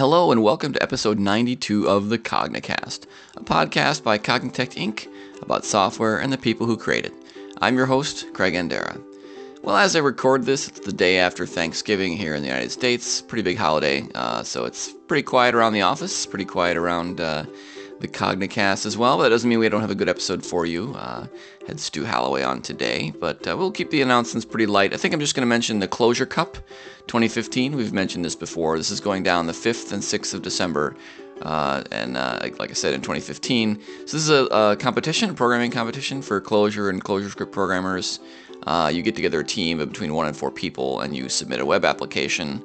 Hello and welcome to episode 92 of the Cognicast, a podcast by Cognitect Inc. about software and the people who create it. I'm your host, Craig Andera. Well, as I record this, it's the day after Thanksgiving here in the United States. Pretty big holiday, so it's pretty quiet around the office, pretty quiet around the Cognicast as well, but that doesn't mean we don't have a good episode for you. Had Stu Holloway on today, but we'll keep the announcements pretty light. I think I'm just going to mention the Clojure Cup 2015. We've mentioned this before. This is going down the 5th and 6th of December, like I said, in 2015. So this is a competition, a programming competition for Clojure and ClojureScript programmers. You get together a team of between 1 and 4 people, and you submit a web application.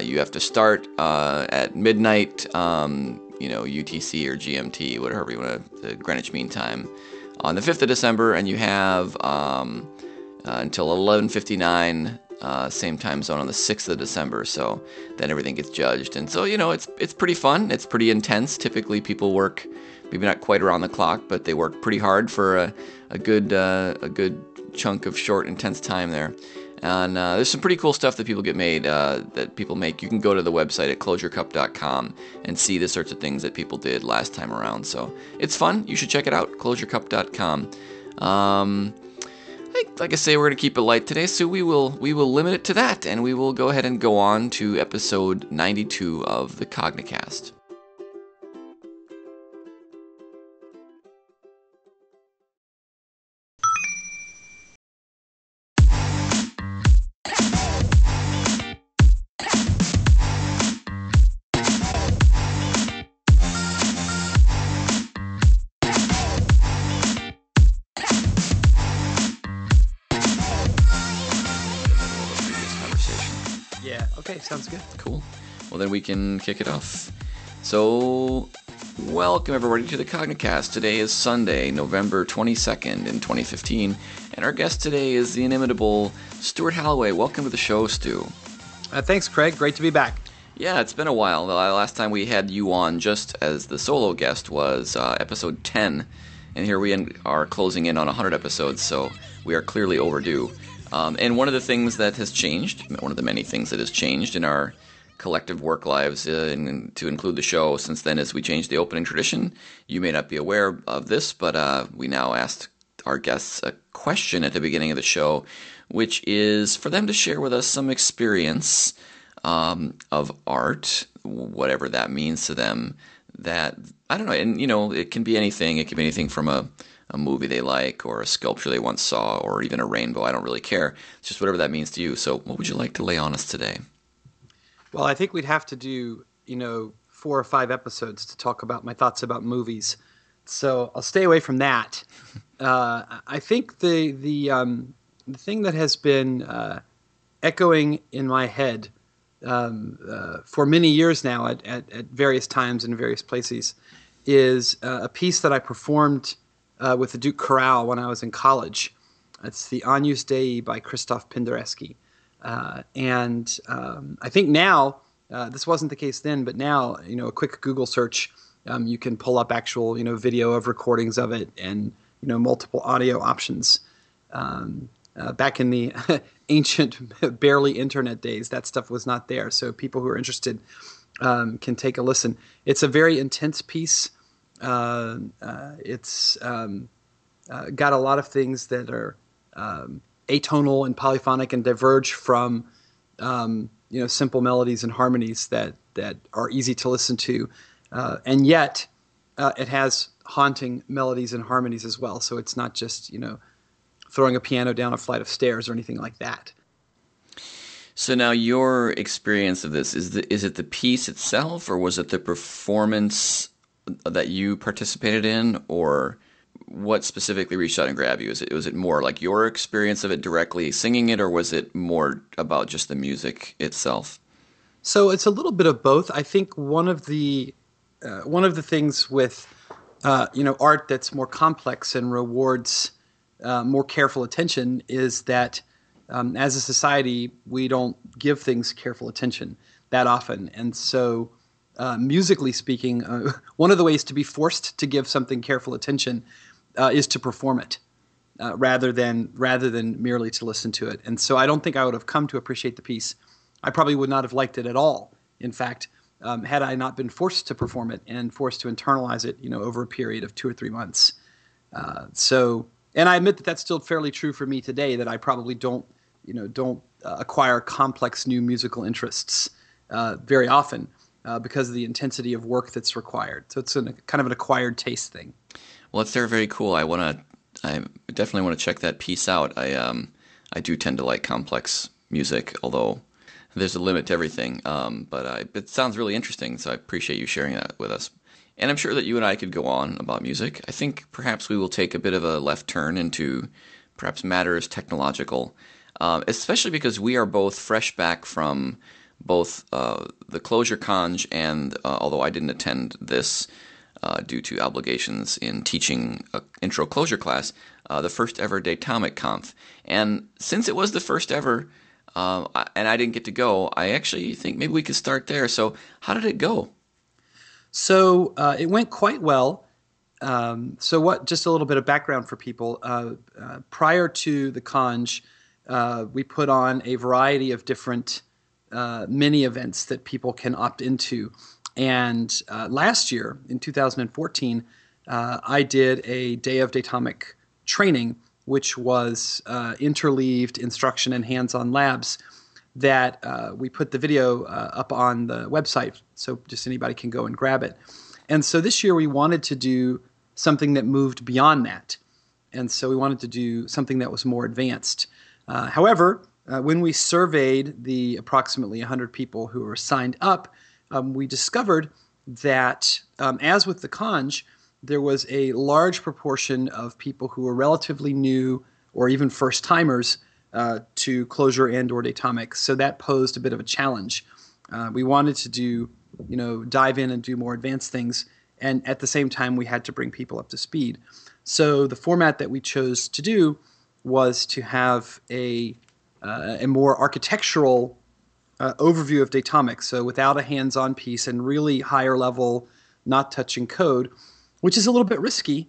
You have to start at midnight, UTC or GMT, whatever you want to, Greenwich Mean Time, on the 5th of December, and you have until 11:59, same time zone on the 6th of December, so then everything gets judged. And so, it's pretty fun, it's pretty intense. Typically people work, maybe not quite around the clock, but they work pretty hard for a good chunk of short, intense time there. And there's some pretty cool stuff that people get made, that people make. You can go to the website at ClojureCup.com and see the sorts of things that people did last time around. So it's fun. You should check it out, ClojureCup.com. Like I say, we're going to keep it light today, so we will limit it to that, and we will go ahead and go on to episode 92 of the Cognicast. Sounds good. Cool. Well, then we can kick it off. So, welcome everybody to the Cognicast. Today is Sunday, November 22nd in 2015, and our guest today is the inimitable Stuart Holloway. Welcome to the show, Stu. Thanks, Craig. Great to be back. Yeah, it's been a while. The last time we had you on just as the solo guest was episode 10, and here we are closing in on 100 episodes, so we are clearly overdue. And one of the things that has changed, one of the many things that has changed in our collective work lives, and to include the show since then, is we changed the opening tradition. You may not be aware of this, but we now asked our guests a question at the beginning of the show, which is for them to share with us some experience of art, whatever that means to them. That, I don't know, and it can be anything. It can be anything from a movie they like, or a sculpture they once saw, or even a rainbow. I don't really care. It's just whatever that means to you. So what would you like to lay on us today? Well, I think we'd have to do, 4 or 5 episodes to talk about my thoughts about movies. So I'll stay away from that. I think the thing that has been echoing in my head for many years now at various times and various places is a piece that I performed with the Duke Chorale when I was in college. It's the Agnus Dei by Christoph Penderecki. And I think now, this wasn't the case then, but now, a quick Google search, you can pull up actual, video of recordings of it and, multiple audio options. Back in the ancient, barely internet days, that stuff was not there. So people who are interested can take a listen. It's a very intense piece. It's got a lot of things that are atonal and polyphonic and diverge from simple melodies and harmonies that are easy to listen to, and yet it has haunting melodies and harmonies as well. So it's not just throwing a piano down a flight of stairs or anything like that. So now, your experience of this is it the piece itself, or was it the performance that you participated in, or what specifically reached out and grabbed you? Was it more like your experience of it directly singing it, or was it more about just the music itself? So it's a little bit of both. I think one of the things with art that's more complex and rewards more careful attention is that as a society we don't give things careful attention that often, and so. Musically speaking, one of the ways to be forced to give something careful attention is to perform it, rather than merely to listen to it. And so I don't think I would have come to appreciate the piece. I probably would not have liked it at all. In fact, had I not been forced to perform it and forced to internalize it, you know, over a period of 2 or 3 months. And I admit that that's still fairly true for me today, that I probably don't acquire complex new musical interests very often because of the intensity of work that's required. So it's kind of an acquired taste thing. Well, it's there. Very cool. I definitely want to check that piece out. I do tend to like complex music, although there's a limit to everything. It sounds really interesting, so I appreciate you sharing that with us. And I'm sure that you and I could go on about music. I think perhaps we will take a bit of a left turn into perhaps matters technological, especially because we are both fresh back from both the Clojure Conj and, although I didn't attend this due to obligations in teaching an intro Clojure class, the first ever Datomic Conf. And since it was the first ever, and I didn't get to go, I actually think maybe we could start there. So how did it go? So it went quite well. Just a little bit of background for people. Prior to the Conj, we put on a variety of different mini events that people can opt into. And last year, in 2014, I did a Day of Datomic training, which was interleaved instruction and hands-on labs, that we put the video up on the website, so just anybody can go and grab it. And so this year we wanted to do something that moved beyond that. And so we wanted to do something that was more advanced. However, when we surveyed the approximately 100 people who were signed up, we discovered that, as with the Conj, there was a large proportion of people who were relatively new or even first-timers to Clojure and or Datomic, so that posed a bit of a challenge. We wanted to dive in and do more advanced things, and at the same time we had to bring people up to speed. So the format that we chose to do was to have a more architectural overview of Datomic, so without a hands-on piece and really higher level, not touching code, which is a little bit risky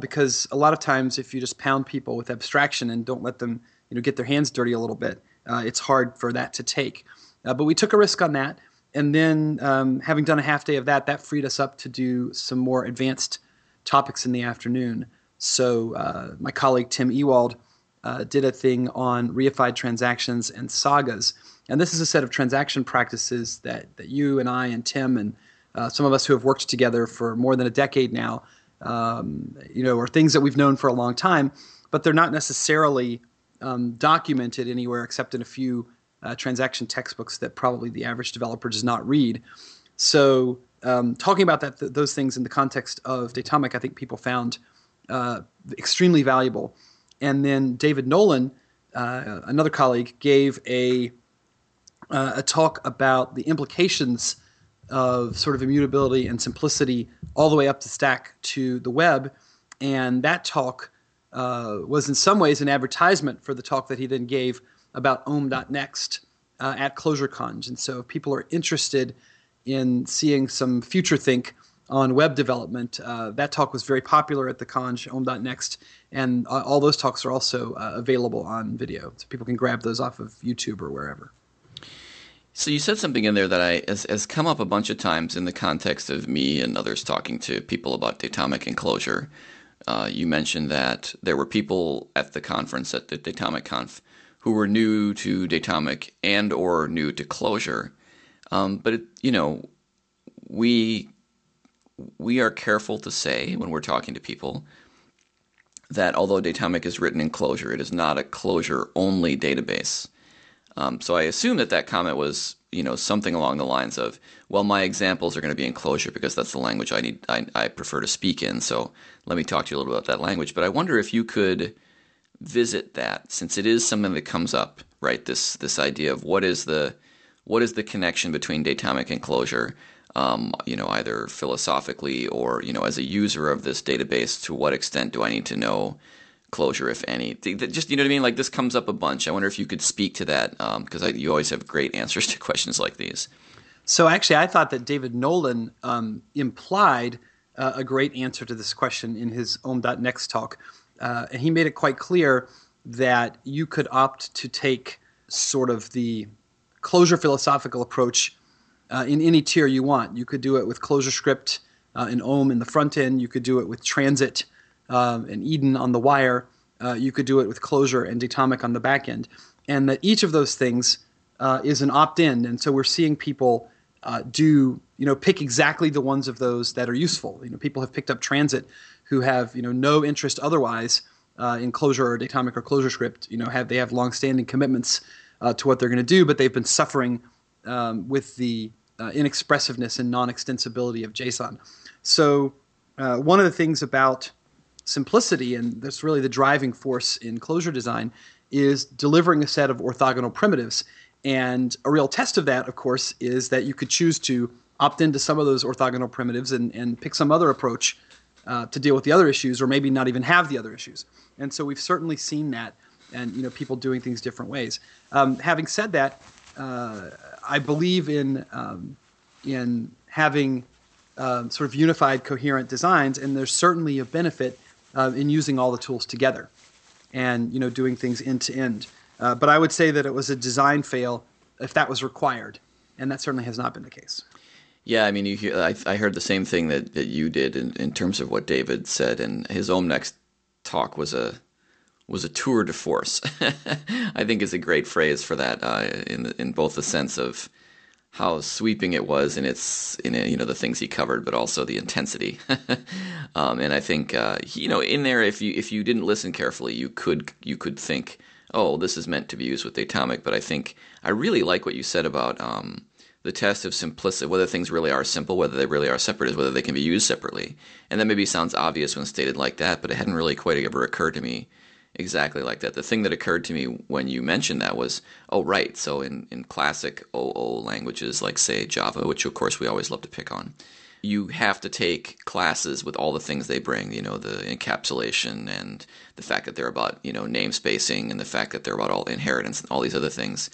because a lot of times if you just pound people with abstraction and don't let them get their hands dirty a little bit. It's hard for that to take. But we took a risk on that. And then having done a half day of that freed us up to do some more advanced topics in the afternoon. So my colleague Tim Ewald did a thing on reified transactions and sagas. And this is a set of transaction practices that you and I and Tim and some of us who have worked together for more than a decade now, are things that we've known for a long time, but they're not necessarily documented anywhere except in a few transaction textbooks that probably the average developer does not read. So talking about that, those things in the context of Datomic, I think people found extremely valuable. And then David Nolen, another colleague, gave a talk about the implications of sort of immutability and simplicity all the way up the stack to the web. And that talk was in some ways an advertisement for the talk that he then gave about Om.next at Clojure Conj. And so if people are interested in seeing some future think on web development, that talk was very popular at the Conj, Om.next, and all those talks are also available on video. So people can grab those off of YouTube or wherever. So you said something in there that has come up a bunch of times in the context of me and others talking to people about Datomic and Clojure. You mentioned that there were people at the conference, at the Datomic Conf, who were new to Datomic and or new to Clojure. We are careful to say when we're talking to people that although Datomic is written in Clojure, it is not a Clojure-only database. So I assume that comment was, something along the lines of, well, my examples are going to be in Clojure because that's the language I prefer to speak in. So let me talk to you a little bit about that language. But I wonder if you could visit that, since it is something that comes up, right? This idea of what is the connection between Datomic and Clojure, either philosophically or as a user of this database, to what extent do I need to know Clojure, if any? Just, you know what I mean? Like, this comes up a bunch. I wonder if you could speak to that, because you always have great answers to questions like these. So actually, I thought that David Nolen implied a great answer to this question in his Om.next talk. And he made it quite clear that you could opt to take sort of the Clojure philosophical approach in any tier you want. You could do it with ClojureScript and Om in the front end. You could do it with Transit and Eden on the wire. You could do it with Clojure and Datomic on the back end. And that each of those things is an opt-in. And so we're seeing people do, pick exactly the ones of those that are useful. People have picked up Transit who have, no interest otherwise in Clojure or Datomic or ClojureScript. They have longstanding commitments to what they're going to do, but they've been suffering with the inexpressiveness and non-extensibility of JSON. So one of the things about simplicity, and that's really the driving force in Clojure design, is delivering a set of orthogonal primitives. And a real test of that, of course, is that you could choose to opt into some of those orthogonal primitives and pick some other approach to deal with the other issues, or maybe not even have the other issues. And so we've certainly seen that, and people doing things different ways. Having said that, I believe in having sort of unified, coherent designs, and there's certainly a benefit in using all the tools together and doing things end to end. But I would say that it was a design fail if that was required, and that certainly has not been the case. Yeah, I mean, I heard the same thing that you did in terms of what David said, and his Om.next talk was a tour de force. I think is a great phrase for that in both the sense of how sweeping it was in the things he covered, but also the intensity. And I think in there, if you didn't listen carefully, you could think, oh, this is meant to be used with Datomic. But I think I really like what you said about the test of simplicity, whether things really are simple, whether they really are separate, is whether they can be used separately. And that maybe sounds obvious when stated like that, but it hadn't really quite ever occurred to me exactly like that. The thing that occurred to me when you mentioned that was, oh, right, so in classic OO languages like, say, Java, which, of course, we always love to pick on, you have to take classes with all the things they bring, the encapsulation and the fact that they're about, name spacing and the fact that they're about all inheritance and all these other things.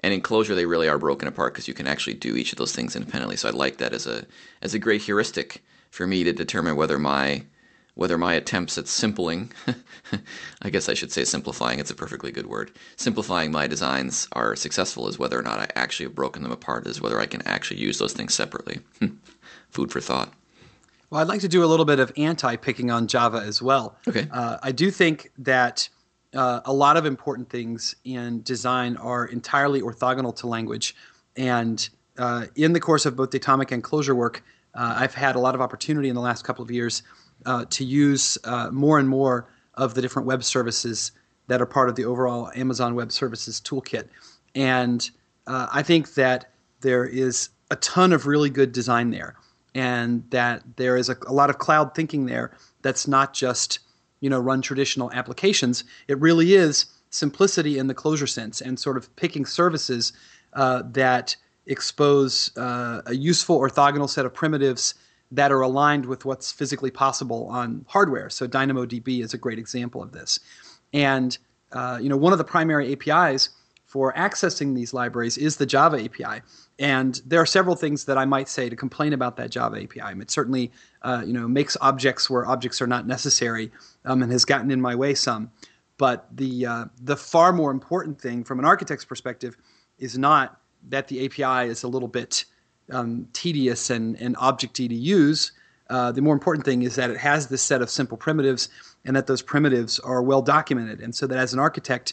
And in Clojure, they really are broken apart because you can actually do each of those things independently. So I like that as a great heuristic for me to determine whether my attempts at simplifying, it's a perfectly good word, simplifying my designs are successful, is whether or not I actually have broken them apart, is whether I can actually use those things separately. Food for thought. Well, I'd like to do a little bit of anti-picking on Java as well. Okay. I do think that a lot of important things in design are entirely orthogonal to language. And in the course of both Datomic and Clojure work, I've had a lot of opportunity in the last couple of years to use more and more of the different web services that are part of the overall Amazon Web Services toolkit. And I think that there is a ton of really good design there, and that there is a lot of cloud thinking there that's not just run traditional applications. It really is simplicity in the Clojure sense, and sort of picking services that expose a useful orthogonal set of primitives that are aligned with what's physically possible on hardware. So DynamoDB is a great example of this. And one of the primary APIs for accessing these libraries is the Java API. And there are several things that I might say to complain about that Java API. It certainly makes objects where objects are not necessary and has gotten in my way some. But the far more important thing from an architect's perspective is not that the API is a little bit tedious and object-y to use. The more important thing is that it has this set of simple primitives, and that those primitives are well documented. And so that as an architect,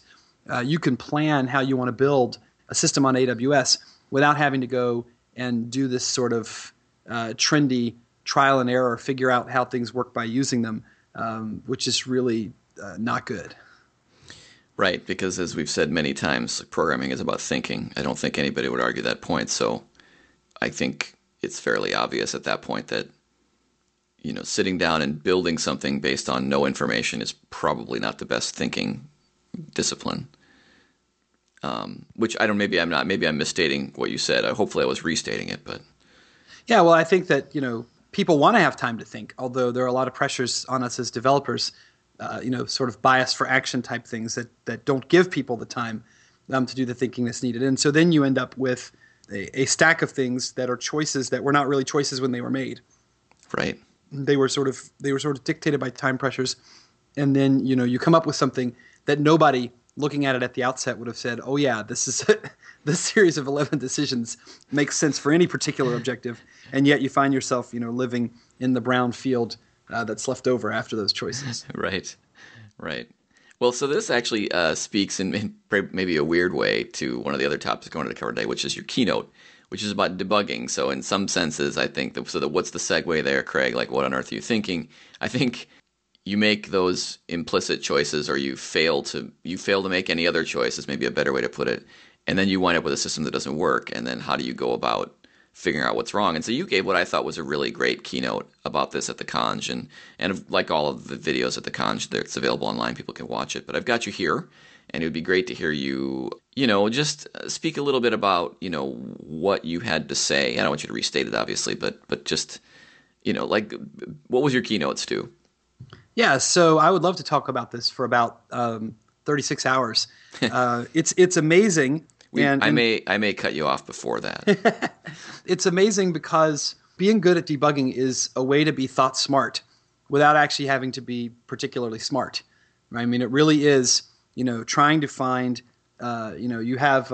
you can plan how you want to build a system on AWS without having to go and do this sort of trendy trial and error, figure out how things work by using them, which is really not good. Right, because as we've said many times, programming is about thinking. I don't think anybody would argue that point. So I think it's fairly obvious at that point that, sitting down and building something based on no information is probably not the best thinking discipline. Which I don't, maybe I'm misstating what you said. Hopefully I was restating it, but. Yeah, well, I think that, people want to have time to think, although there are a lot of pressures on us as developers, sort of bias for action type things that don't give people the time to do the thinking that's needed. And so then you end up with a stack of things that are choices that were not really choices when they were made. Right. They were sort of dictated by time pressures. And then, you come up with something that nobody looking at it at the outset would have said, oh yeah, this is this series of 11 decisions makes sense for any particular objective, and yet you find yourself, you know, living in the brown field that's left over after those choices. Right, right. Well, so this actually speaks in maybe a weird way to one of the other topics I wanted to cover today, which is your keynote, which is about debugging. So in some senses, I think, what's the segue there, Craig? Like, what on earth are you thinking? I think you make those implicit choices, or you fail to make any other choice, is maybe a better way to put it. And then you wind up with a system that doesn't work. And then how do you go about figuring out what's wrong? And so you gave what I thought was a really great keynote about this at the Conj, and like all of the videos at the Conj, it's available online, people can watch it. But I've got you here, and it would be great to hear you, you know, just speak a little bit about, you know, what you had to say. I don't want you to restate it, obviously, but just, you know, like, what was your keynote, Stu? Yeah, so I would love to talk about this for about 36 hours. It's amazing. I may cut you off before that. It's amazing because being good at debugging is a way to be thought smart without actually having to be particularly smart. Right? I mean, it really is, you know, trying to find, you know, you have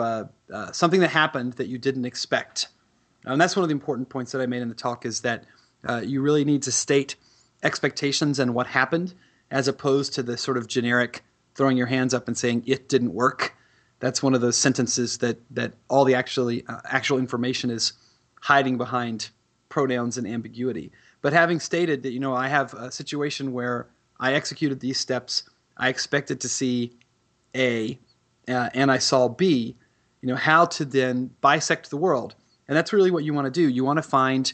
something that happened that you didn't expect. And that's one of the important points that I made in the talk, is that you really need to state expectations and what happened, as opposed to the sort of generic throwing your hands up and saying it didn't work. That's one of those sentences that all the actual information is hiding behind pronouns and ambiguity. But having stated that, you know, I have a situation where I executed these steps, I expected to see A, and I saw B, you know, how to then bisect the world. And that's really what you want to do. You want to find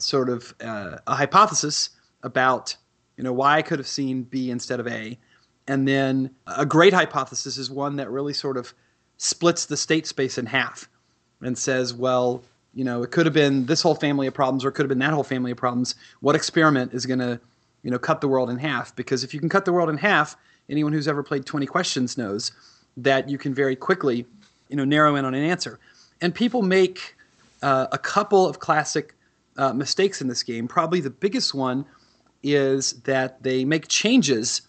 sort of a hypothesis about, you know, why I could have seen B instead of A. And then a great hypothesis is one that really sort of splits the state space in half and says, well, you know, it could have been this whole family of problems, or it could have been that whole family of problems. What experiment is going to, you know, cut the world in half? Because if you can cut the world in half, anyone who's ever played 20 questions knows that you can very quickly, you know, narrow in on an answer. And people make a couple of classic mistakes in this game. Probably the biggest one is that they make changes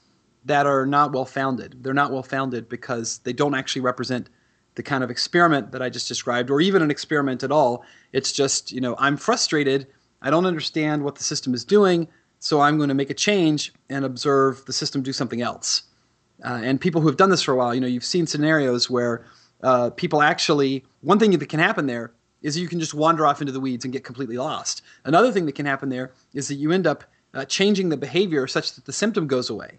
that are not well-founded. They're not well-founded because they don't actually represent the kind of experiment that I just described, or even an experiment at all. It's just, you know, I'm frustrated. I don't understand what the system is doing, so I'm going to make a change and observe the system do something else. And people who have done this for a while, you know, you've seen scenarios where people actually, one thing that can happen there is you can just wander off into the weeds and get completely lost. Another thing that can happen there is that you end up changing the behavior such that the symptom goes away,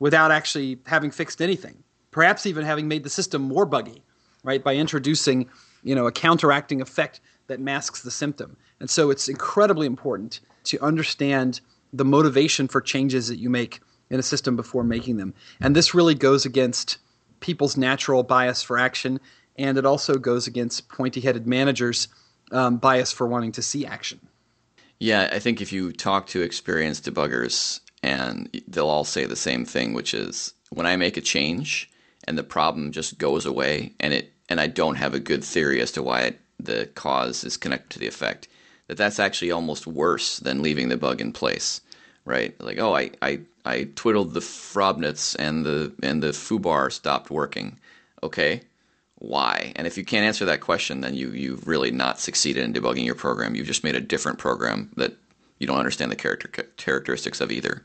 without actually having fixed anything, perhaps even having made the system more buggy, right, by introducing, you know, a counteracting effect that masks the symptom. And so it's incredibly important to understand the motivation for changes that you make in a system before making them. And this really goes against people's natural bias for action, and it also goes against pointy-headed managers' bias for wanting to see action. Yeah, I think if you talk to experienced debuggers, and they'll all say the same thing, which is, when I make a change and the problem just goes away, and I don't have a good theory as to why the cause is connected to the effect, that's actually almost worse than leaving the bug in place, right? Like, oh, I twiddled the frobnitz and the foobar stopped working. Okay, why? And if you can't answer that question, then you've really not succeeded in debugging your program. You've just made a different program that you don't understand the characteristics of either.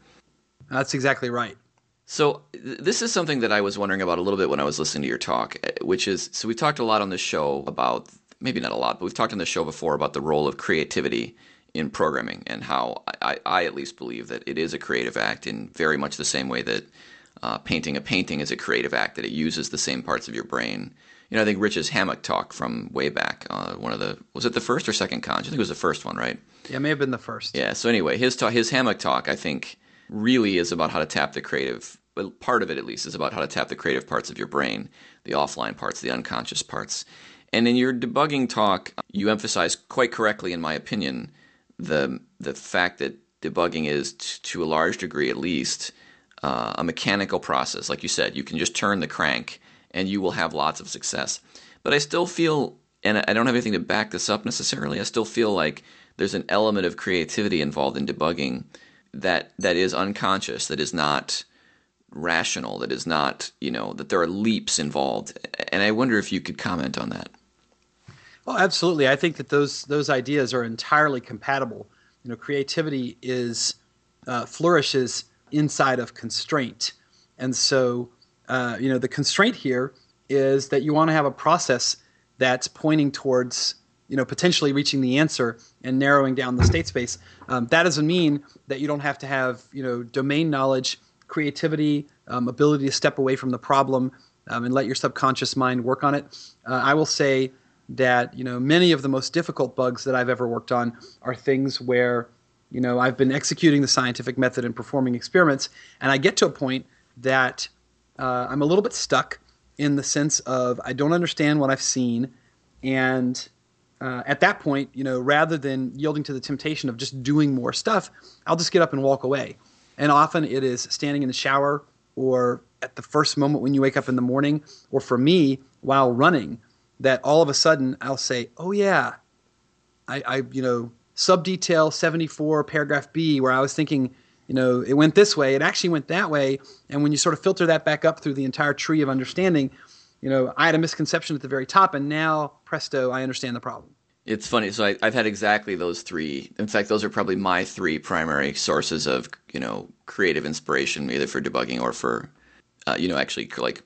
That's exactly right. So this is something that I was wondering about a little bit when I was listening to your talk, which is, so we talked a lot on the show about, maybe not a lot, but we've talked on the show before about the role of creativity in programming, and how I at least believe that it is a creative act in very much the same way that painting a painting is a creative act, that it uses the same parts of your brain. You know, I think Rich's hammock talk from way back, was it the first or second Conj? I think it was the first one, right? Yeah, it may have been the first. Yeah, so anyway, his hammock talk, I think, really is about how to tap the creative, well, part of it at least, is about how to tap the creative parts of your brain, the offline parts, the unconscious parts. And in your debugging talk, you emphasize quite correctly, in my opinion, the fact that debugging is, to a large degree at least, a mechanical process. Like you said, you can just turn the crank and you will have lots of success. But I still feel, and I don't have anything to back this up necessarily, I still feel like there's an element of creativity involved in debugging that is unconscious, that is not rational, that is not, you know, that there are leaps involved. And I wonder if you could comment on that. Oh, absolutely. I think that those ideas are entirely compatible. You know, creativity is flourishes inside of constraint. And so, you know, the constraint here is that you want to have a process that's pointing towards, you know, potentially reaching the answer and narrowing down the state space. That doesn't mean that you don't have to have, you know, domain knowledge, creativity, ability to step away from the problem and let your subconscious mind work on it. I will say that, you know, many of the most difficult bugs that I've ever worked on are things where, you know, I've been executing the scientific method and performing experiments, and I get to a point that I'm a little bit stuck in the sense of I don't understand what I've seen, and at that point, you know, rather than yielding to the temptation of just doing more stuff, I'll just get up and walk away. And often it is standing in the shower or at the first moment when you wake up in the morning, or for me, while running, that all of a sudden I'll say, oh yeah, I you know, subdetail 74 paragraph B, where I was thinking, you know, it went this way, it actually went that way. And when you sort of filter that back up through the entire tree of understanding, you know, I had a misconception at the very top, and now, presto, I understand the problem. It's funny. So I've had exactly those three. In fact, those are probably my three primary sources of, you know, creative inspiration, either for debugging or for, you know, actually like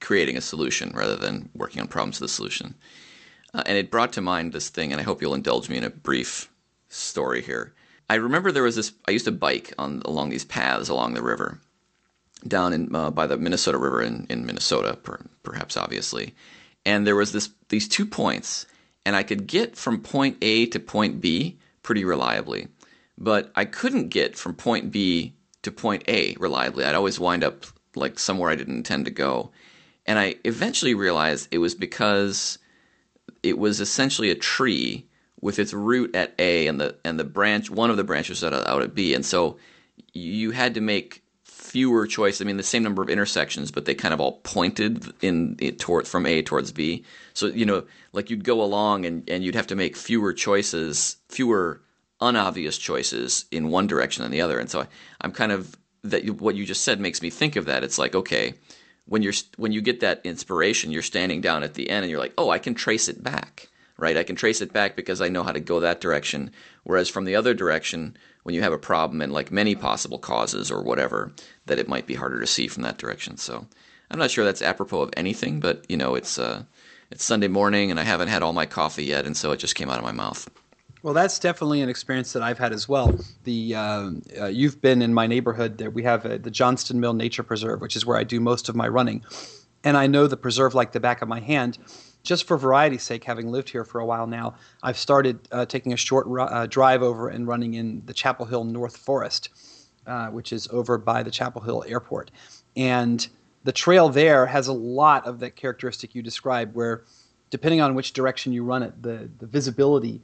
creating a solution rather than working on problems with the solution. And it brought to mind this thing, and I hope you'll indulge me in a brief story here. I remember there was this, I used to bike along these paths along the river, down in by the Minnesota River in Minnesota, perhaps obviously. And there was these 2 points, and I could get from point A to point B pretty reliably, but I couldn't get from point B to point A reliably. I'd always wind up like somewhere I didn't intend to go. And I eventually realized it was because it was essentially a tree with its root at A and the branch, one of the branches out at B. And so you had to make fewer choices. I mean, the same number of intersections, but they kind of all pointed from A towards B. So, you know, like you'd go along and you'd have to make fewer choices, fewer unobvious choices in one direction than the other. And so I'm kind of, what you just said makes me think of that. It's like, okay, when you get that inspiration, you're standing down at the end and you're like, oh, I can trace it back. Right, I can trace it back because I know how to go that direction. Whereas from the other direction, when you have a problem and like many possible causes or whatever, that it might be harder to see from that direction. So I'm not sure that's apropos of anything, but you know, it's Sunday morning and I haven't had all my coffee yet, and so it just came out of my mouth. Well, that's definitely an experience that I've had as well. You've been in my neighborhood. There we have the Johnston Mill Nature Preserve, which is where I do most of my running, and I know the preserve like the back of my hand. Just for variety's sake, having lived here for a while now, I've started taking a short drive over and running in the Chapel Hill North Forest, which is over by the Chapel Hill Airport. And the trail there has a lot of that characteristic you described, where depending on which direction you run it, the visibility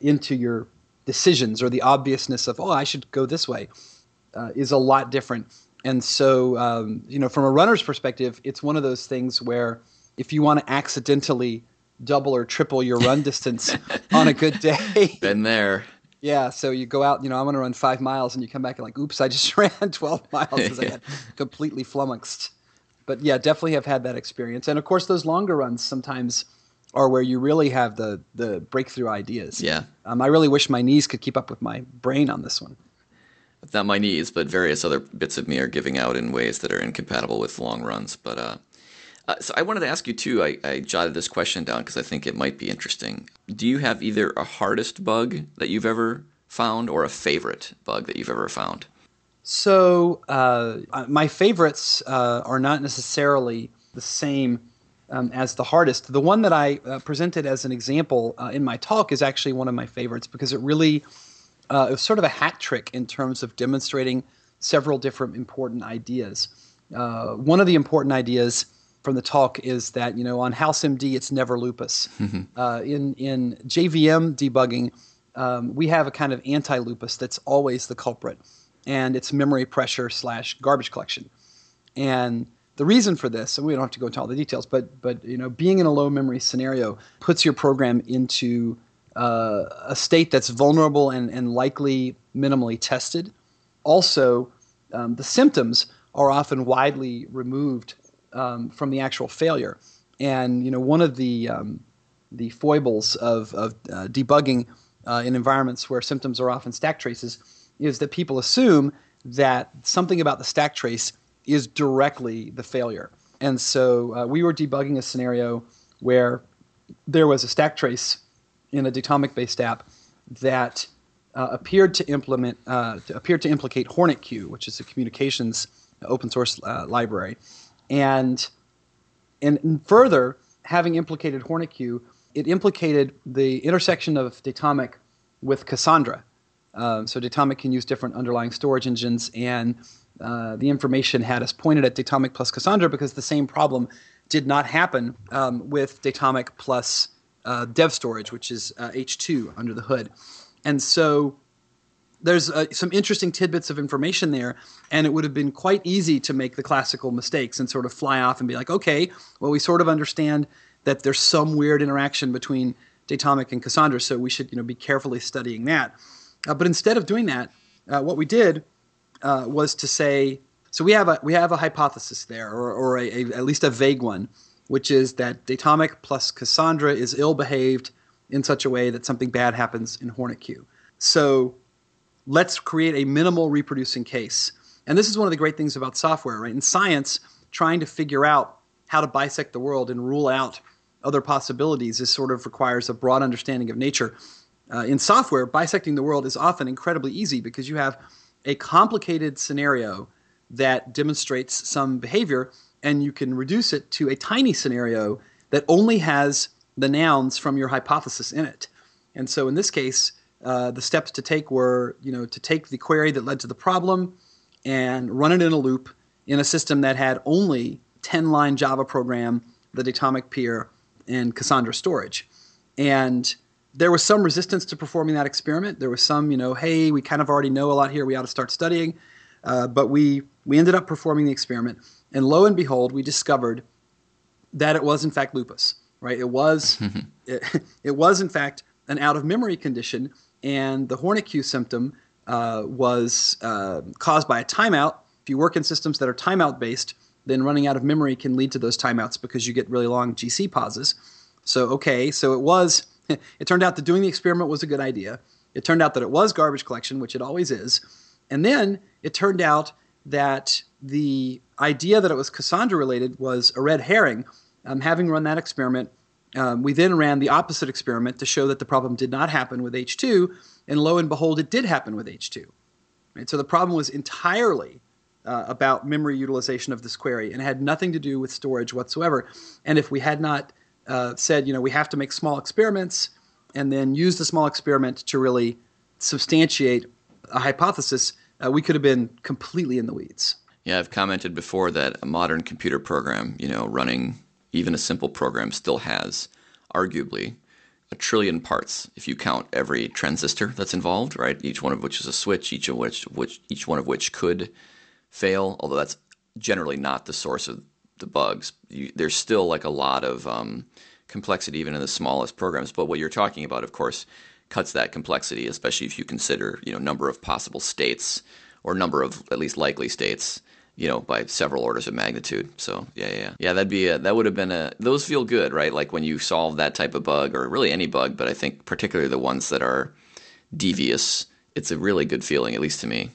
into your decisions or the obviousness of, oh, I should go this way, is a lot different. And so, you know, from a runner's perspective, it's one of those things where if you want to accidentally double or triple your run distance on a good day. Been there. Yeah, so you go out, you know, I'm going to run 5 miles, and you come back and like, oops, I just ran 12 miles because I got completely flummoxed. But yeah, definitely have had that experience. And of course, those longer runs sometimes are where you really have the breakthrough ideas. Yeah. I really wish my knees could keep up with my brain on this one. Not my knees, but various other bits of me are giving out in ways that are incompatible with long runs. But so I wanted to ask you, too, I jotted this question down because I think it might be interesting. Do you have either a hardest bug that you've ever found or a favorite bug that you've ever found? So my favorites are not necessarily the same as the hardest. The one that I presented as an example in my talk is actually one of my favorites because it really it was sort of a hat trick in terms of demonstrating several different important ideas. One of the important ideas from the talk is that, you know, on House MD, it's never lupus. In JVM debugging, we have a kind of anti-lupus that's always the culprit, and it's memory pressure / garbage collection. And the reason for this, and we don't have to go into all the details, but you know, being in a low memory scenario puts your program into a state that's vulnerable and likely minimally tested. Also, the symptoms are often widely removed from the actual failure. And you know, one of the foibles of debugging in environments where symptoms are often stack traces is that people assume that something about the stack trace is directly the failure. And so we were debugging a scenario where there was a stack trace in a Datomic-based app that appeared to implicate HornetQ, which is a communications open source library, and further, having implicated HornetQ, it implicated the intersection of Datomic with Cassandra. So Datomic can use different underlying storage engines, and the information had us pointed at Datomic plus Cassandra because the same problem did not happen with Datomic plus dev storage, which is H2 under the hood. And so there's some interesting tidbits of information there, and it would have been quite easy to make the classical mistakes and sort of fly off and be like, okay, well, we sort of understand that there's some weird interaction between Datomic and Cassandra, so we should, you know, be carefully studying that. But instead of doing that, what we did was to say, so we have a hypothesis there, or at least a vague one, which is that Datomic plus Cassandra is ill-behaved in such a way that something bad happens in HornetQ. So let's create a minimal reproducing case. And this is one of the great things about software, right? In science, trying to figure out how to bisect the world and rule out other possibilities is sort of requires a broad understanding of nature. In software, bisecting the world is often incredibly easy because you have a complicated scenario that demonstrates some behavior, and you can reduce it to a tiny scenario that only has the nouns from your hypothesis in it. And so in this case, the steps to take were, you know, to take the query that led to the problem and run it in a loop in a system that had only 10-line Java program, the Datomic peer, and Cassandra storage. And there was some resistance to performing that experiment. There was some, you know, hey, we kind of already know a lot here. We ought to start studying. But we ended up performing the experiment. And lo and behold, we discovered that it was, in fact, lupus. Right? It was in fact an out of memory condition, and the HornetQ symptom was caused by a timeout. If you work in systems that are timeout based, then running out of memory can lead to those timeouts because you get really long GC pauses. So it was. It turned out that doing the experiment was a good idea. It turned out that it was garbage collection, which it always is, and then it turned out that the idea that it was Cassandra related was a red herring. Having run that experiment, we then ran the opposite experiment to show that the problem did not happen with H2, and lo and behold, it did happen with H2. Right? So the problem was entirely about memory utilization of this query and had nothing to do with storage whatsoever. And if we had not said, you know, we have to make small experiments and then use the small experiment to really substantiate a hypothesis, we could have been completely in the weeds. Yeah, I've commented before that a modern computer program, you know, running even a simple program still has, arguably, 1 trillion parts if you count every transistor that's involved, right? Each one of which is a switch, each one of which could fail, although that's generally not the source of the bugs. There's still like a lot of complexity even in the smallest programs. But what you're talking about, of course, cuts that complexity, especially if you consider, you know, number of possible states or number of at least likely states, you know, by several orders of magnitude. So yeah. Those feel good, right? Like when you solve that type of bug, or really any bug, but I think particularly the ones that are devious, it's a really good feeling, at least to me.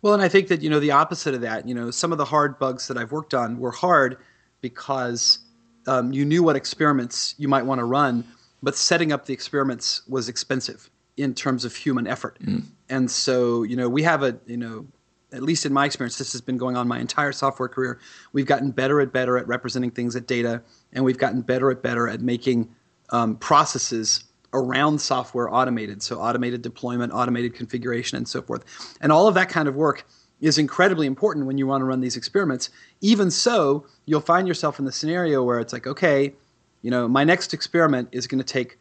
Well, and I think that, you know, the opposite of that, you know, some of the hard bugs that I've worked on were hard because you knew what experiments you might want to run, but setting up the experiments was expensive in terms of human effort. Mm. And so, you know, we have at least in my experience, this has been going on my entire software career. We've gotten better at representing things at data, and we've gotten better at making processes around software automated, so automated deployment, automated configuration, and so forth. And all of that kind of work is incredibly important when you want to run these experiments. Even so, you'll find yourself in the scenario where it's like, okay, you know, my next experiment is going to take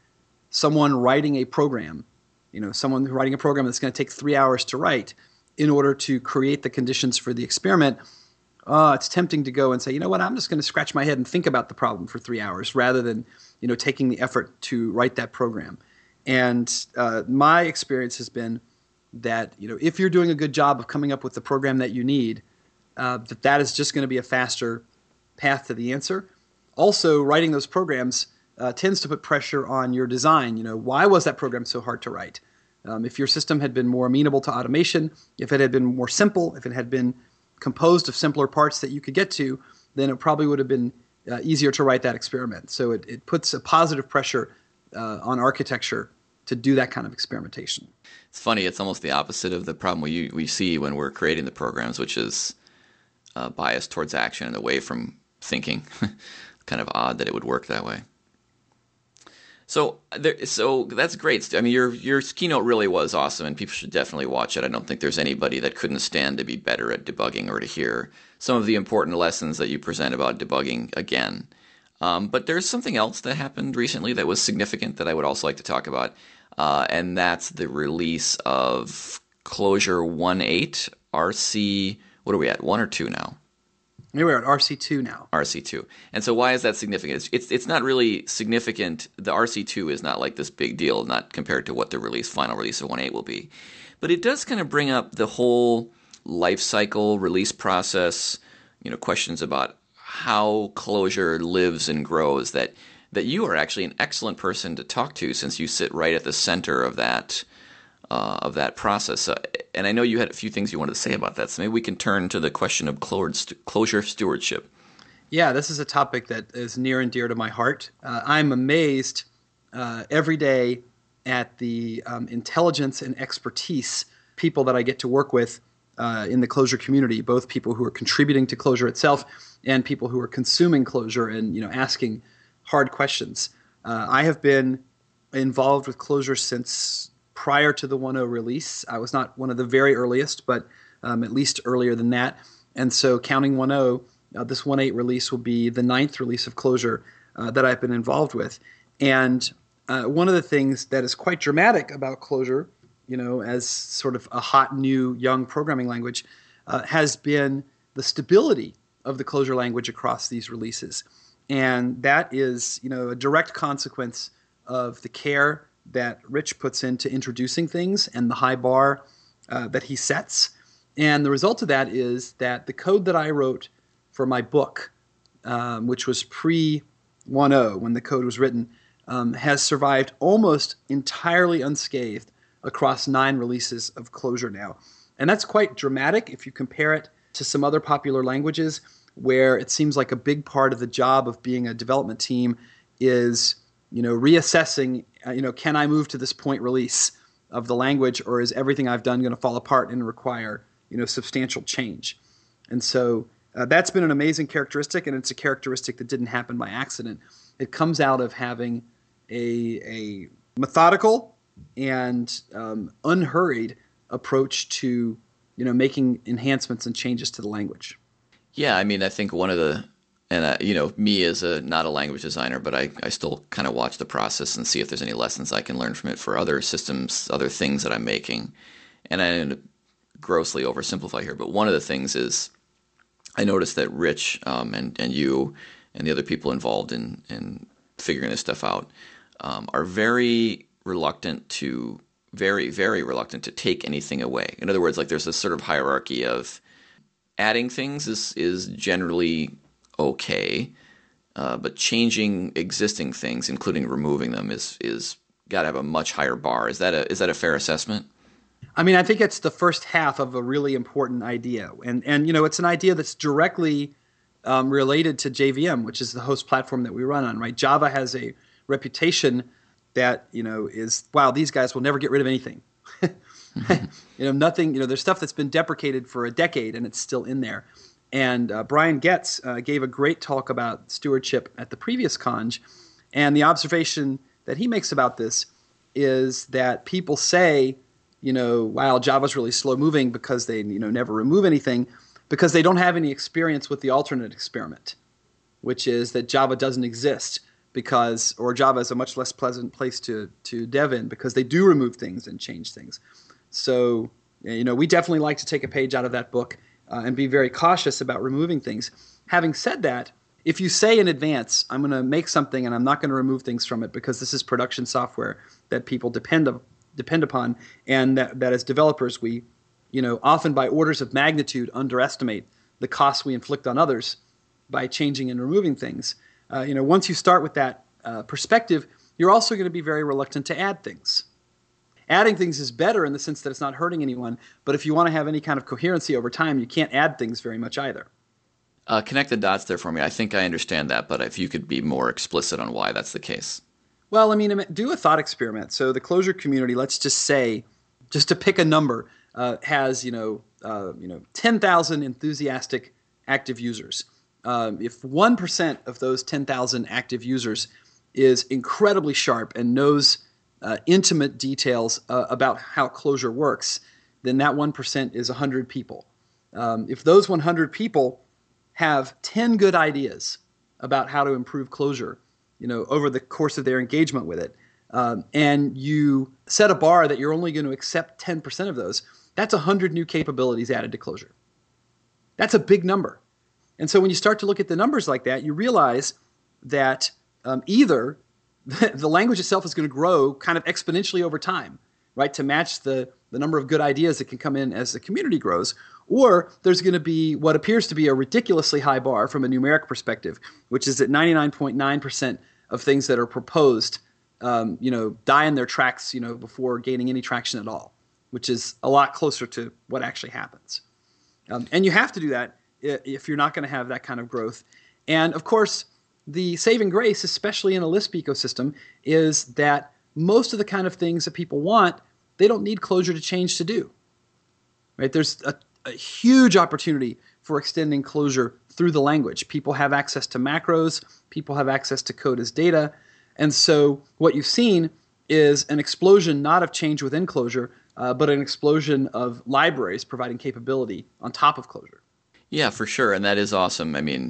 someone writing a program that's going to take 3 hours to write, in order to create the conditions for the experiment. It's tempting to go and say, you know what, I'm just going to scratch my head and think about the problem for 3 hours rather than, you know, taking the effort to write that program. And my experience has been that, you know, if you're doing a good job of coming up with the program that you need, that is just going to be a faster path to the answer. Also, writing those programs tends to put pressure on your design. You know, why was that program so hard to write? If your system had been more amenable to automation, if it had been more simple, if it had been composed of simpler parts that you could get to, then it probably would have been easier to write that experiment. So it puts a positive pressure on architecture to do that kind of experimentation. It's funny. It's almost the opposite of the problem we see when we're creating the programs, which is biased towards action and away from thinking. Kind of odd that it would work that way. So that's great. I mean, your keynote really was awesome, and people should definitely watch it. I don't think there's anybody that couldn't stand to be better at debugging or to hear some of the important lessons that you present about debugging again. But there's something else that happened recently that was significant that I would also like to talk about, and that's the release of Clojure 1.8 RC. What are we at? 1 or 2 now? We're at RC2 now. RC2. And so why is that significant? It's not really significant. The RC2 is not like this big deal, not compared to what the final release of 1.8 will be. But it does kind of bring up the whole life cycle release process, you know, questions about how Clojure lives and grows that you are actually an excellent person to talk to, since you sit right at the center of that process. And I know you had a few things you wanted to say about that, so maybe we can turn to the question of Clojure stewardship. Yeah, this is a topic that is near and dear to my heart. I'm amazed every day at the intelligence and expertise people that I get to work with in the Clojure community, both people who are contributing to Clojure itself and people who are consuming Clojure and, you know, asking hard questions. I have been involved with Clojure since prior to the 1.0 release. I was not one of the very earliest, but at least earlier than that. And so counting 1.0, this 1.8 release will be the 9th release of Clojure that I've been involved with. And one of the things that is quite dramatic about Clojure, you know, as sort of a hot, new, young programming language, has been the stability of the Clojure language across these releases. And that is, you know, a direct consequence of the care that Rich puts into introducing things and the high bar that he sets. And the result of that is that the code that I wrote for my book, which was pre-1.0 when the code was written, has survived almost entirely unscathed across 9 releases of Clojure now. And that's quite dramatic if you compare it to some other popular languages where it seems like a big part of the job of being a development team is, you know, reassessing, you know, can I move to this point release of the language, or is everything I've done going to fall apart and require, you know, substantial change? And so that's been an amazing characteristic, and it's a characteristic that didn't happen by accident. It comes out of having a methodical and unhurried approach to, you know, making enhancements and changes to the language. Yeah, I mean, I think one of the you know, me as not a language designer, but I still kind of watch the process and see if there's any lessons I can learn from it for other systems, other things that I'm making. And I grossly oversimplify here, but one of the things is I noticed that Rich and you and the other people involved in figuring this stuff out are very, very reluctant to take anything away. In other words, like there's this sort of hierarchy of adding things is generally okay, but changing existing things, including removing them, is got to have a much higher bar. Is that a fair assessment? I mean, I think it's the first half of a really important idea, and you know, it's an idea that's directly related to JVM, which is the host platform that we run on. Right, Java has a reputation that, you know, is, wow, these guys will never get rid of anything. You know, nothing. You know, there's stuff that's been deprecated for a decade and it's still in there. And Brian Goetz gave a great talk about stewardship at the previous Conj. And the observation that he makes about this is that people say, you know, wow, Java's really slow moving because they, you know, never remove anything, because they don't have any experience with the alternate experiment, which is that Java doesn't exist because, or Java is a much less pleasant place to dev in because they do remove things and change things. So, you know, we definitely like to take a page out of that book and be very cautious about removing things. Having said that, if you say in advance, I'm going to make something and I'm not going to remove things from it because this is production software that people depend upon, and that as developers we, you know, often by orders of magnitude underestimate the costs we inflict on others by changing and removing things. You know, once you start with that perspective, you're also going to be very reluctant to add things. Adding things is better in the sense that it's not hurting anyone, but if you want to have any kind of coherency over time, you can't add things very much either. Connect the dots there for me. I think I understand that, but if you could be more explicit on why that's the case. Well, I mean, do a thought experiment. So the Clojure community, let's just say, just to pick a number, has 10,000 enthusiastic active users. If 1% of those 10,000 active users is incredibly sharp and knows intimate details about how Clojure works, then that 1% is 100 people. If those 100 people have 10 good ideas about how to improve Clojure, over the course of their engagement with it, and you set a bar that you're only going to accept 10% of those, that's 100 new capabilities added to Clojure. That's a big number. And so when you start to look at the numbers like that, you realize that either the language itself is going to grow kind of exponentially over time, right, to match the number of good ideas that can come in as the community grows, or there's going to be what appears to be a ridiculously high bar from a numeric perspective, which is that 99.9% of things that are proposed, die in their tracks, before gaining any traction at all, which is a lot closer to what actually happens. And you have to do that if you're not going to have that kind of growth. And of course, the saving grace, especially in a Lisp ecosystem, is that most of the kind of things that people want, they don't need Clojure to change to do. Right? There's a huge opportunity for extending Clojure through the language. People have access to macros. People have access to code as data. And so what you've seen is an explosion not of change within Clojure, but an explosion of libraries providing capability on top of Clojure. Yeah, for sure. And that is awesome. I mean,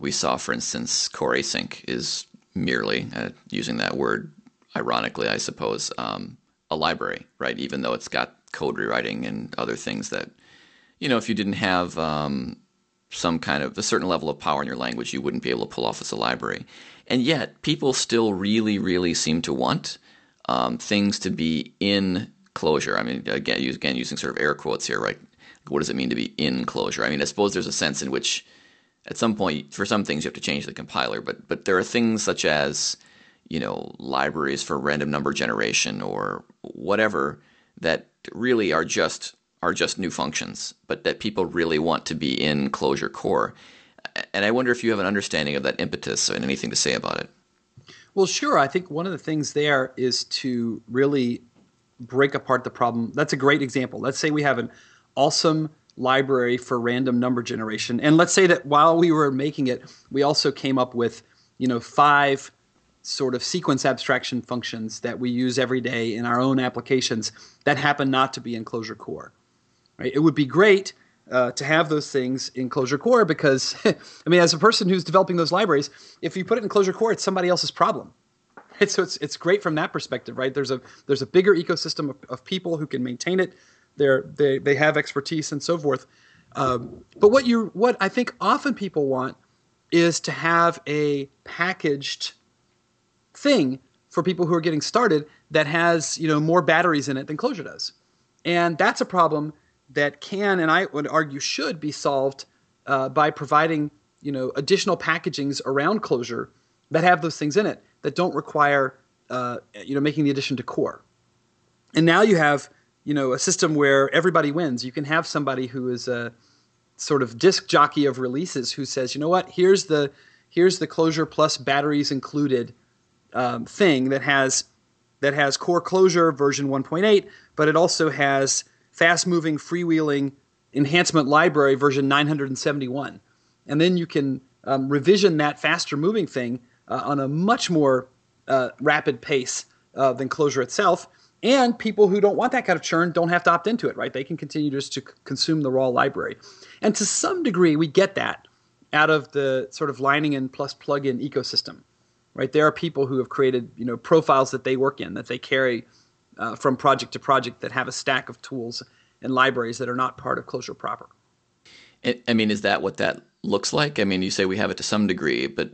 we saw, for instance, core async is merely, using that word ironically, I suppose, a library, right? Even though it's got code rewriting and other things that, if you didn't have some kind of a certain level of power in your language, you wouldn't be able to pull off as a library. And yet people still really, really seem to want things to be in Clojure. I mean, again, using sort of air quotes here, right? What does it mean to be in Clojure? I mean, I suppose there's a sense in which at some point, for some things, you have to change the compiler. But there are things such as, libraries for random number generation or whatever that really are just new functions, but that people really want to be in Clojure core. And I wonder if you have an understanding of that impetus and anything to say about it. Well, sure. I think one of the things there is to really break apart the problem. That's a great example. Let's say we have an awesome library for random number generation. And let's say that while we were making it, we also came up with, 5 sort of sequence abstraction functions that we use every day in our own applications that happen not to be in Clojure Core. Right? It would be great to have those things in Clojure Core because, I mean, as a person who's developing those libraries, if you put it in Clojure Core, it's somebody else's problem. Right? So it's great from that perspective, right? There's a bigger ecosystem of people who can maintain it. They have expertise and so forth, but what I think often people want is to have a packaged thing for people who are getting started that has more batteries in it than Clojure does, and that's a problem that can, and I would argue should, be solved by providing additional packagings around Clojure that have those things in it that don't require making the addition to core, and now you have a system where everybody wins. You can have somebody who is a sort of disc jockey of releases who says, here's the Clojure plus batteries included thing that has core Clojure version 1.8, but it also has fast-moving, freewheeling enhancement library version 971. And then you can revision that faster-moving thing on a much more rapid pace than Clojure itself. And people who don't want that kind of churn don't have to opt into it, right? They can continue just to consume the raw library. And to some degree, we get that out of the sort of lining in plus plugin ecosystem, right? There are people who have created, profiles that they work in, that they carry from project to project that have a stack of tools and libraries that are not part of Clojure proper. I mean, is that what that looks like? I mean, you say we have it to some degree, but...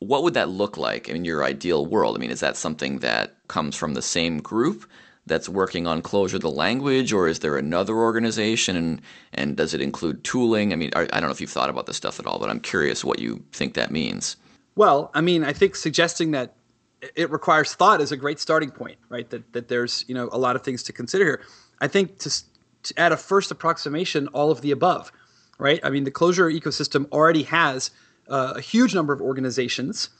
what would that look like in your ideal world? I mean, is that something that comes from the same group that's working on Clojure the language, or is there another organization, and does it include tooling? I mean, I don't know if you've thought about this stuff at all, but I'm curious what you think that means. Well, I mean, I think suggesting that it requires thought is a great starting point, right? That there's, you know, a lot of things to consider here. I think to add a first approximation, all of the above, right? I mean, the Clojure ecosystem already has a huge number of organizations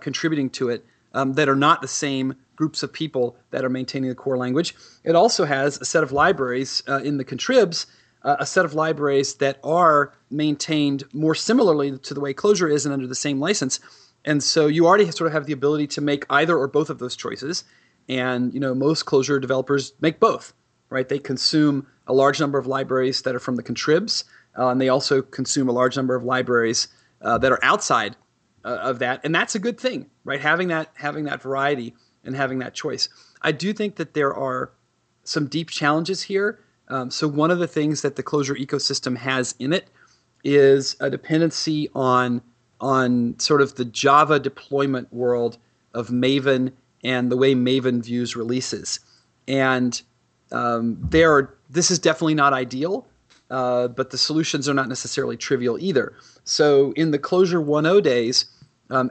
contributing to it that are not the same groups of people that are maintaining the core language. It also has a set of libraries in the contribs, a set of libraries that are maintained more similarly to the way Clojure is and under the same license. And so you already sort of have the ability to make either or both of those choices. And, you know, most Clojure developers make both, right? They consume a large number of libraries that are from the contribs, and they also consume a large number of libraries that are outside of that. And that's a good thing, right? Having that variety and having that choice. I do think that there are some deep challenges here. So one of the things that the Clojure ecosystem has in it is a dependency on sort of the Java deployment world of Maven and the way Maven views releases. And this is definitely not ideal, but the solutions are not necessarily trivial either. So in the Clojure 1.0 days,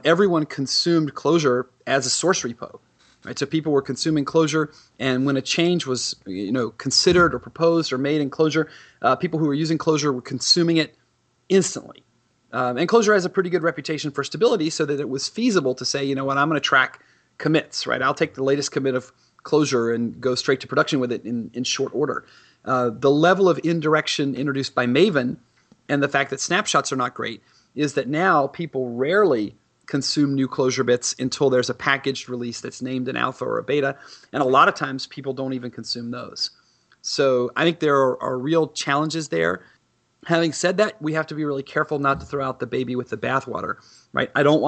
everyone consumed Clojure as a source repo, right? So people were consuming Clojure, and when a change was, you know, considered or proposed or made in Clojure, people who were using Clojure were consuming it instantly. And Clojure has a pretty good reputation for stability, so that it was feasible to say, you know what, I'm going to track commits, right? I'll take the latest commit of Clojure and go straight to production with it in short order. The level of indirection introduced by Maven and the fact that snapshots are not great is that now people rarely consume new Clojure bits until there's a packaged release that's named an alpha or a beta, and a lot of times people don't even consume those. So I think there are real challenges there. Having said that, we have to be really careful not to throw out the baby with the bathwater, right? I don't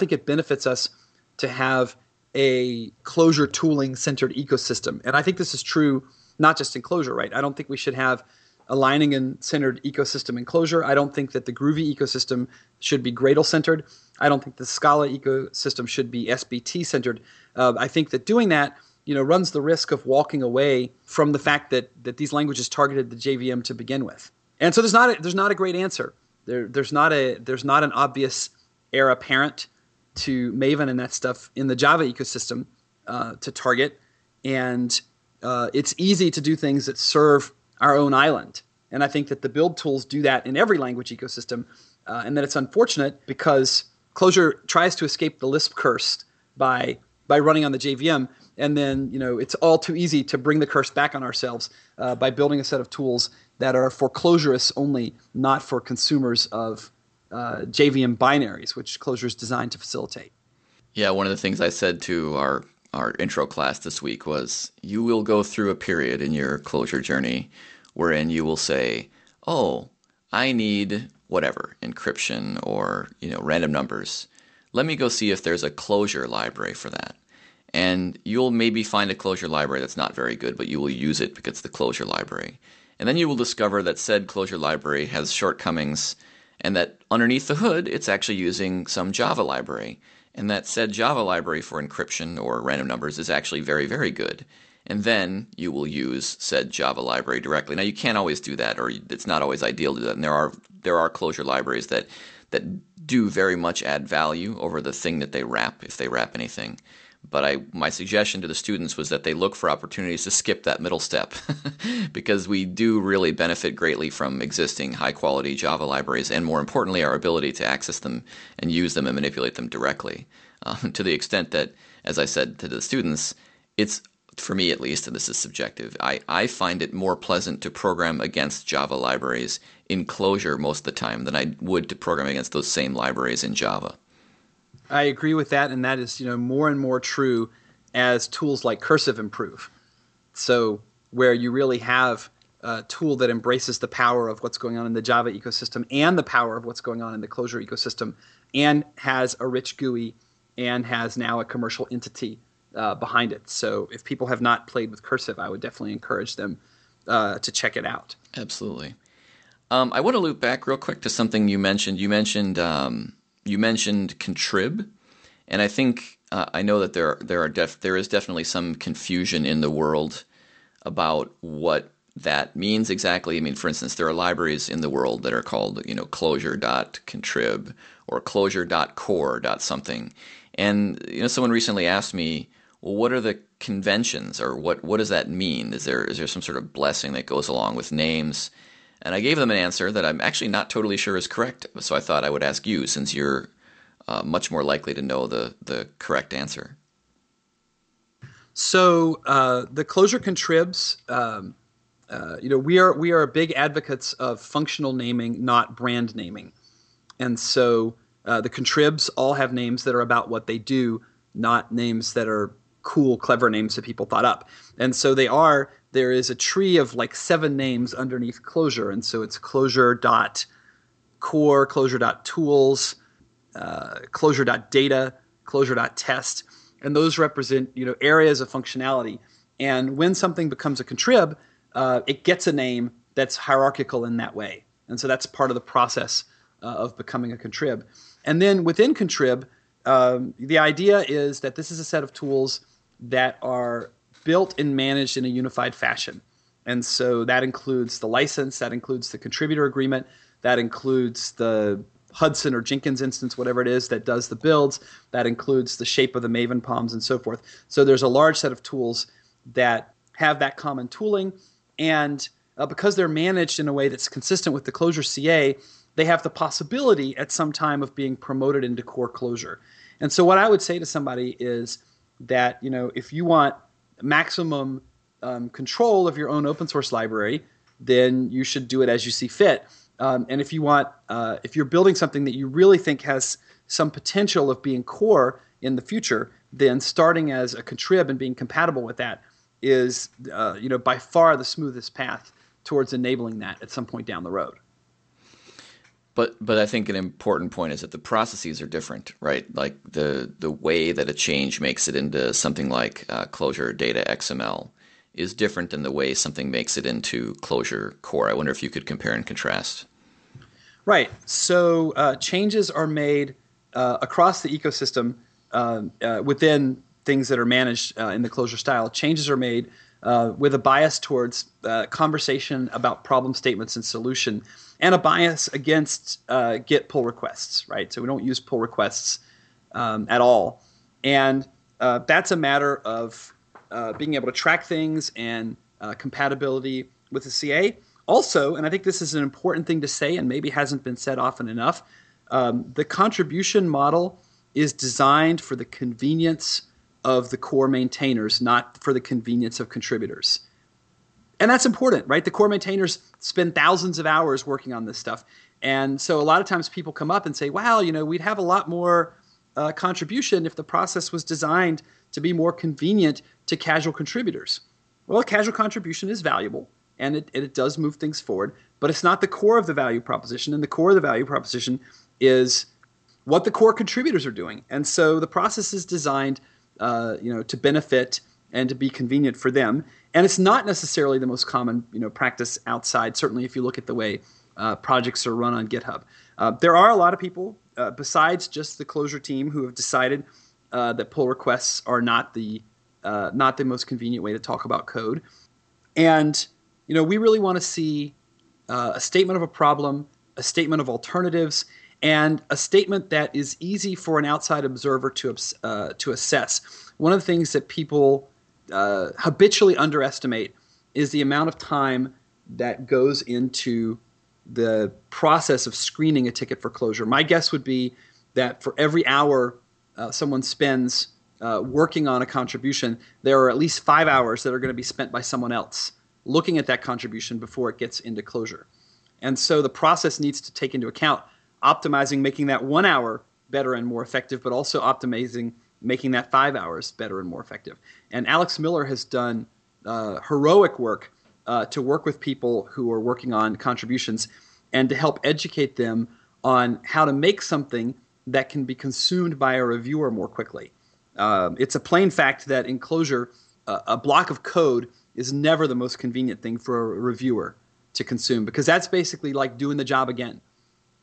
think it benefits us to have a Clojure tooling-centered ecosystem. And I think this is true not just in Clojure, right? I don't think we should have a Lining and centered ecosystem in Clojure. I don't think that the Groovy ecosystem should be Gradle-centered. I don't think the Scala ecosystem should be SBT-centered. I think that doing that, you know, runs the risk of walking away from the fact that these languages targeted the JVM to begin with. And so there's not a great answer. There's not an obvious heir apparent to Maven and that stuff in the Java ecosystem to target. And it's easy to do things that serve our own island. And I think that the build tools do that in every language ecosystem. And that it's unfortunate because Clojure tries to escape the Lisp curse by running on the JVM. And then, you know, it's all too easy to bring the curse back on ourselves by building a set of tools that are for Clojurists only, not for consumers of JVM binaries, which Clojure is designed to facilitate. Yeah, one of the things I said to our intro class this week was, you will go through a period in your Clojure journey wherein you will say, oh, I need whatever, encryption or, you know, random numbers. Let me go see if there's a Clojure library for that. And you'll maybe find a Clojure library that's not very good, but you will use it because it's the Clojure library. And then you will discover that said Clojure library has shortcomings, and that underneath the hood, it's actually using some Java library. And that said Java library for encryption or random numbers is actually very, very good. And then you will use said Java library directly. Now, you can't always do that, or it's not always ideal to do that. And there are Clojure libraries that do very much add value over the thing that they wrap, if they wrap anything. But my suggestion to the students was that they look for opportunities to skip that middle step because we do really benefit greatly from existing high-quality Java libraries, and more importantly, our ability to access them and use them and manipulate them directly to the extent that, as I said to the students, it's, for me at least, and this is subjective, I find it more pleasant to program against Java libraries in Clojure most of the time than I would to program against those same libraries in Java. I agree with that, and that is, you know, more and more true as tools like Cursive improve. So where you really have a tool that embraces the power of what's going on in the Java ecosystem and the power of what's going on in the Clojure ecosystem, and has a rich GUI and has now a commercial entity behind it. So if people have not played with Cursive, I would definitely encourage them to check it out. Absolutely. I want to loop back real quick to something you mentioned. You mentioned contrib, and I think I know that there is definitely some confusion in the world about what that means exactly. I mean, for instance, there are libraries in the world that are called, you know, clojure.contrib or clojure.core.something. And, you know, someone recently asked me, well, what are the conventions, or what does that mean? Is there some sort of blessing that goes along with names? And I gave them an answer that I'm actually not totally sure is correct. So I thought I would ask you, since you're much more likely to know the correct answer. So the Clojure Contribs, you know, we are big advocates of functional naming, not brand naming. And so the Contribs all have names that are about what they do, not names that are cool, clever names that people thought up. And so there is a tree of like 7 names underneath Clojure. And so it's clojure.core, clojure.tools, clojure.data, clojure.test. And those represent, you know, areas of functionality. And when something becomes a contrib, it gets a name that's hierarchical in that way. And so that's part of the process of becoming a contrib. And then within contrib, the idea is that this is a set of tools that are built and managed in a unified fashion. And so that includes the license, that includes the contributor agreement, that includes the Hudson or Jenkins instance, whatever it is that does the builds, that includes the shape of the Maven POMs and so forth. So there's a large set of tools that have that common tooling, and because they're managed in a way that's consistent with the Clojure CA, they have the possibility at some time of being promoted into core Clojure. And so what I would say to somebody is that, you know, if you want maximum control of your own open source library, then you should do it as you see fit. And if you want, if you're building something that you really think has some potential of being core in the future, then starting as a contrib and being compatible with that is, you know, by far the smoothest path towards enabling that at some point down the road. But I think an important point is that the processes are different, right? Like the way that a change makes it into something like Clojure Data XML is different than the way something makes it into Clojure Core. I wonder if you could compare and contrast. Right. So changes are made across the ecosystem within things that are managed in the Clojure style. Changes are made with a bias towards conversation about problem statements and solution, and a bias against GET pull requests, right? So we don't use pull requests at all. And that's a matter of being able to track things and compatibility with the CA. Also, and I think this is an important thing to say and maybe hasn't been said often enough, the contribution model is designed for the convenience of the core maintainers, not for the convenience of contributors. And that's important, right? The core maintainers spend thousands of hours working on this stuff. And so a lot of times people come up and say, wow, you know, we'd have a lot more contribution if the process was designed to be more convenient to casual contributors. Well, a casual contribution is valuable, and it does move things forward, but it's not the core of the value proposition, and the core of the value proposition is what the core contributors are doing. And so the process is designed you know, to benefit and to be convenient for them, and it's not necessarily the most common, you know, practice outside, certainly if you look at the way projects are run on GitHub. There are a lot of people, besides just the Clojure team, who have decided that pull requests are not the most convenient way to talk about code. And, you know, we really want to see a statement of a problem, a statement of alternatives, and a statement that is easy for an outside observer to assess. One of the things that people habitually underestimate is the amount of time that goes into the process of screening a ticket for Clojure. My guess would be that for every hour someone spends working on a contribution, there are at least 5 hours that are going to be spent by someone else looking at that contribution before it gets into Clojure. And so the process needs to take into account optimizing, making that 1 hour better and more effective, but also optimizing, making that 5 hours better and more effective. And Alex Miller has done heroic work to work with people who are working on contributions and to help educate them on how to make something that can be consumed by a reviewer more quickly. It's a plain fact that in Clojure, a block of code is never the most convenient thing for a reviewer to consume, because that's basically like doing the job again.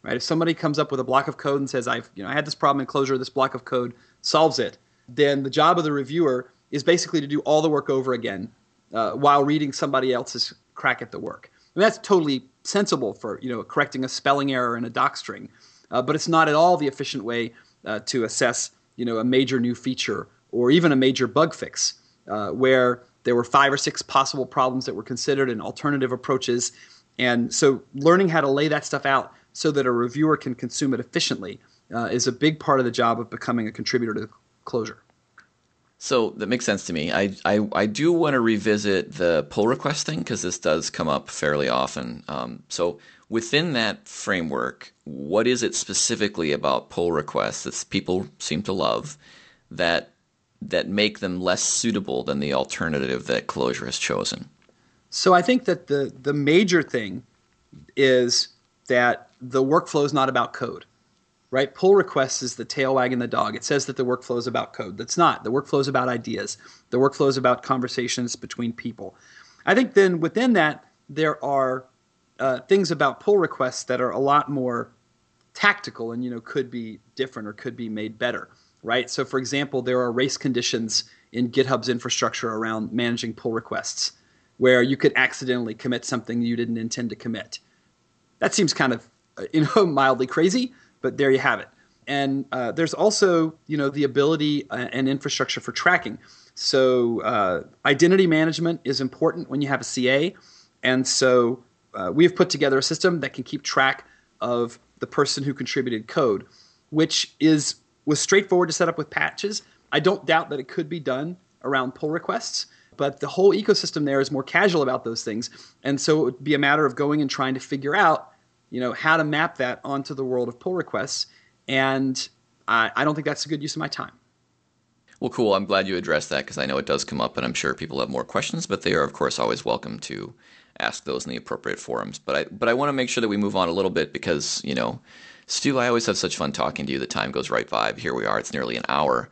Right? If somebody comes up with a block of code and says, I had this problem in Clojure, this block of code solves it, then the job of the reviewer is basically to do all the work over again while reading somebody else's crack at the work. And that's totally sensible for, you know, correcting a spelling error in a docstring, but it's not at all the efficient way to assess, you know, a major new feature or even a major bug fix where there were 5 or 6 possible problems that were considered and alternative approaches. And so learning how to lay that stuff out so that a reviewer can consume it efficiently is a big part of the job of becoming a contributor to Clojure. So that makes sense to me. I do want to revisit the pull request thing because this does come up fairly often. So within that framework, what is it specifically about pull requests that people seem to love that make them less suitable than the alternative that Clojure has chosen? So I think that the major thing is that the workflow is not about code, right? Pull requests is the tail wagging the dog. It says that the workflow is about code. That's not. The workflow is about ideas. The workflow is about conversations between people. I think then within that, there are things about pull requests that are a lot more tactical and, you know, could be different or could be made better, right? So for example, there are race conditions in GitHub's infrastructure around managing pull requests where you could accidentally commit something you didn't intend to commit. That seems kind of, you know, mildly crazy, but there you have it. And there's also, you know, the ability and infrastructure for tracking. So identity management is important when you have a CA. And so we've put together a system that can keep track of the person who contributed code, which was straightforward to set up with patches. I don't doubt that it could be done around pull requests, but the whole ecosystem there is more casual about those things. And so it would be a matter of going and trying to figure out, you know, how to map that onto the world of pull requests. And I don't think that's a good use of my time. Well, cool. I'm glad you addressed that because I know it does come up and I'm sure people have more questions, but they are, of course, always welcome to ask those in the appropriate forums. But I want to make sure that we move on a little bit because, you know, Stu, I always have such fun talking to you. The time goes right by. Here we are. It's nearly an hour.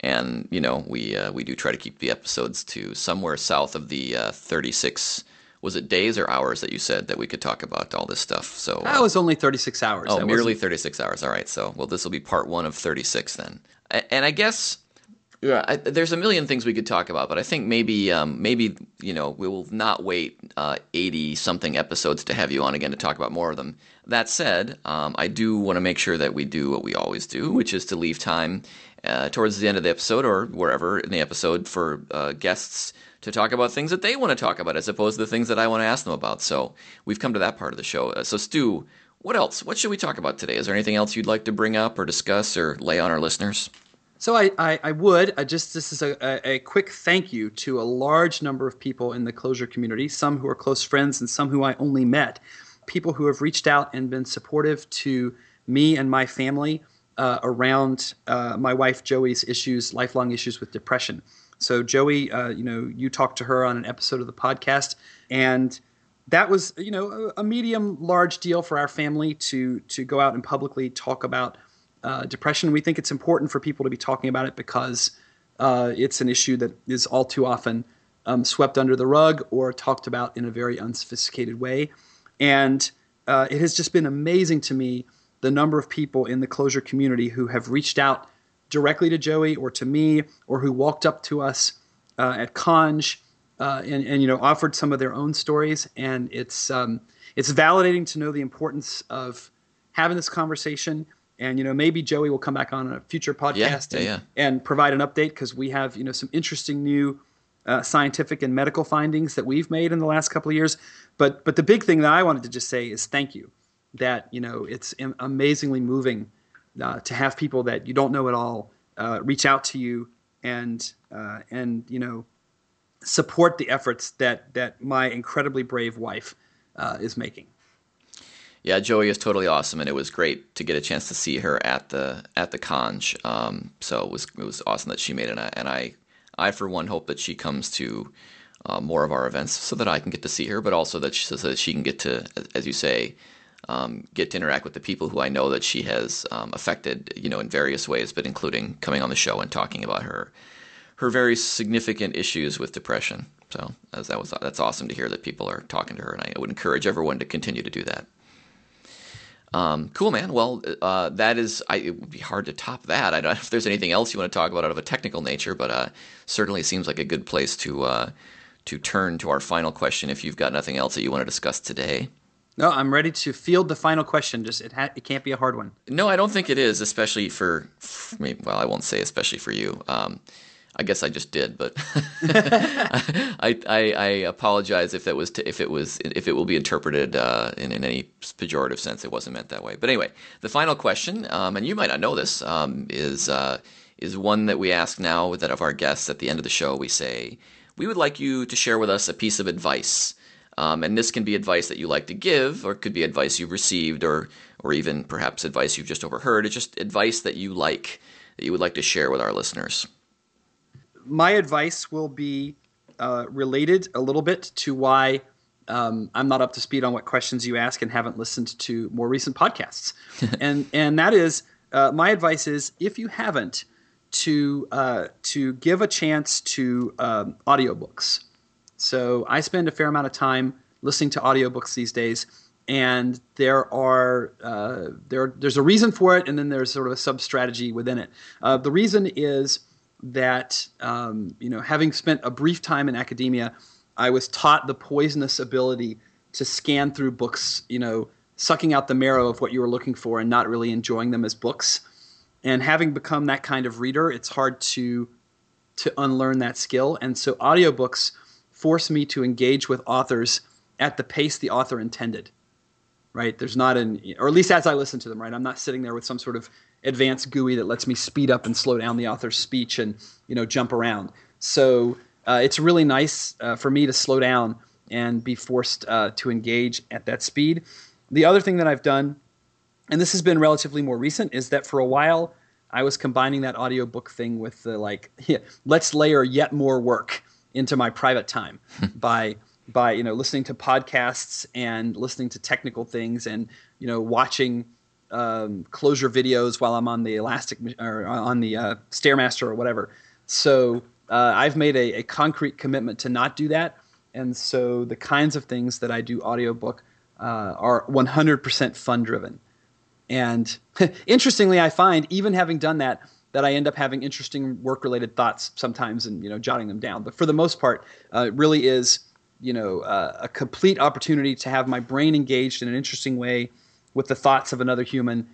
And, you know, we do try to keep the episodes to somewhere south of the 36, was it days or hours that you said that we could talk about all this stuff? So that was only 36 hours. Oh, merely 36 hours. All right. So, well, this will be part 1 of 36 then. And I guess there's a million things we could talk about, but I think maybe you know, we will not wait 80-something episodes to have you on again to talk about more of them. That said, I do want to make sure that we do what we always do, which is to leave time towards the end of the episode or wherever in the episode for guests to talk about things that they want to talk about as opposed to the things that I want to ask them about. So we've come to that part of the show. So Stu, what else? What should we talk about today? Is there anything else you'd like to bring up or discuss or lay on our listeners? So this is a quick thank you to a large number of people in the Clojure community, some who are close friends and some who I only met, people who have reached out and been supportive to me and my family around my wife Joey's issues, lifelong issues with depression. So Joey, you know, you talked to her on an episode of the podcast, and that was, you know, a medium large deal for our family to go out and publicly talk about depression. We think it's important for people to be talking about it because it's an issue that is all too often swept under the rug or talked about in a very unsophisticated way. And it has just been amazing to me the number of people in the Clojure community who have reached out directly to Joey or to me or who walked up to us at Conj and you know, offered some of their own stories. And it's validating to know the importance of having this conversation. And, you know, maybe Joey will come back on a future podcast and provide an update because we have, you know, some interesting new scientific and medical findings that we've made in the last couple of years. But the big thing that I wanted to just say is thank you. That, you know, it's amazingly moving to have people that you don't know at all reach out to you and you know, support the efforts that my incredibly brave wife is making. Yeah, Joey is totally awesome, and it was great to get a chance to see her at the Conj. So it was awesome that she made it, and I for one hope that she comes to more of our events so that I can get to see her, but also so that she can get to, as you say, get to interact with the people who I know that she has affected, you know, in various ways, but including coming on the show and talking about her very significant issues with depression. So that's awesome to hear that people are talking to her, and I would encourage everyone to continue to do that. Cool, man. Well, that is, it would be hard to top that. I don't know if there's anything else you want to talk about out of a technical nature, but certainly seems like a good place to turn to our final question if you've got nothing else that you want to discuss today. No, I'm ready to field the final question. Just it can't be a hard one. No, I don't think it is, especially for me. Well, I won't say especially for you. I guess I just did, but I apologize if that was if it will be interpreted in any pejorative sense. It wasn't meant that way. But anyway, the final question, and you might not know this, is one that we ask now that of our guests at the end of the show. We say, we would like you to share with us a piece of advice. And this can be advice that you like to give, or it could be advice you've received, or even perhaps advice you've just overheard. It's just advice that you like, that you would like to share with our listeners. My advice will be related a little bit to why I'm not up to speed on what questions you ask and haven't listened to more recent podcasts. and that is, my advice is, if you haven't, to give a chance to audiobooks. So I spend a fair amount of time listening to audiobooks these days, and there's a reason for it, and then there's sort of a sub-strategy within it. The reason is that having spent a brief time in academia, I was taught the poisonous ability to scan through books, sucking out the marrow of what you were looking for and not really enjoying them as books. And having become that kind of reader, it's hard to unlearn that skill. And so audiobooks force me to engage with authors at the pace the author intended, right? There's not or at least as I listen to them, right? I'm not sitting there with some sort of advanced GUI that lets me speed up and slow down the author's speech and, jump around. So it's really nice for me to slow down and be forced to engage at that speed. The other thing that I've done, and this has been relatively more recent, is that for a while I was combining that audiobook thing with the let's layer yet more work into my private time by listening to podcasts and listening to technical things and watching Clojure videos while I'm on the Stairmaster or whatever. So I've made a concrete commitment to not do that, and so the kinds of things that I do audiobook are 100% fun driven. And interestingly, I find even having done that I end up having interesting work-related thoughts sometimes and, jotting them down. But for the most part, it really is, a complete opportunity to have my brain engaged in an interesting way with the thoughts of another human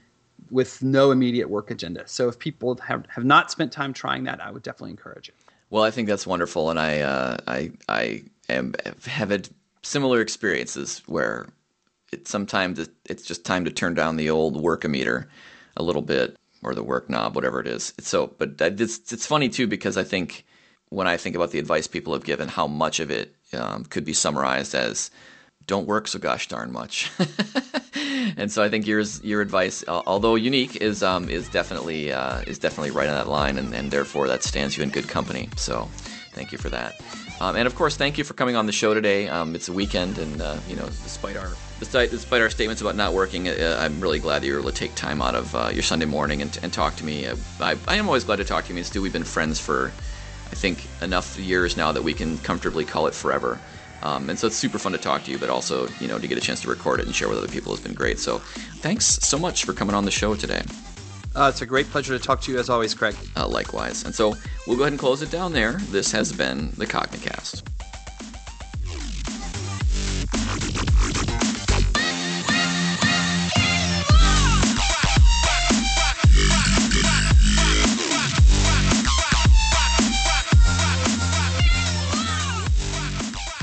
with no immediate work agenda. So if people have not spent time trying that, I would definitely encourage it. Well, I think that's wonderful. And I have had similar experiences where it's just time to turn down the old work-o-meter a little bit, or the work knob, whatever it is. It's funny too, because I think when I think about the advice people have given, how much of it could be summarized as don't work so gosh darn much. And so I think your advice, although unique, is definitely right on that line, and therefore that stands you in good company. So thank you for that. And of course, thank you for coming on the show today. It's a weekend, and despite our statements about not working, I'm really glad that you were able to take time out of your Sunday morning and talk to me. I am always glad to talk to you. I mean, Stu, we've been friends for, I think, enough years now that we can comfortably call it forever. And so it's super fun to talk to you, but also, to get a chance to record it and share with other people has been great. So thanks so much for coming on the show today. It's a great pleasure to talk to you as always, Craig. Likewise. And so we'll go ahead and close it down there. This has been the Cognicast.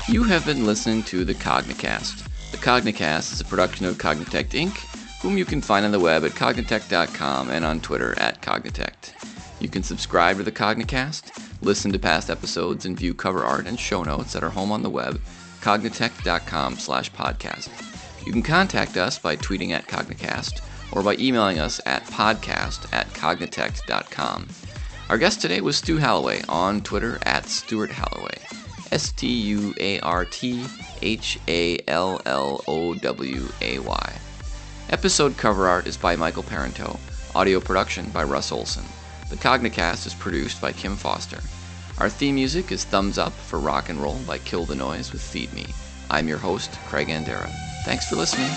You have been listening to The Cognicast. The Cognicast is a production of Cognitect Inc., whom you can find on the web at cognitect.com and on Twitter @Cognitect. You can subscribe to The Cognicast, listen to past episodes, and view cover art and show notes at our home on the web, cognitect.com/podcast. You can contact us by tweeting @Cognicast or by emailing us at podcast@cognitect.com. Our guest today was Stu Holloway, on Twitter @Stuart Holloway. StuartHalloway. Episode cover art is by Michael Parento. Audio production by Russ Olson. The Cognicast is produced by Kim Foster. Our theme music is Thumbs Up for Rock and Roll by Kill the Noise with Feed Me. I'm your host, Craig Andera. Thanks for listening.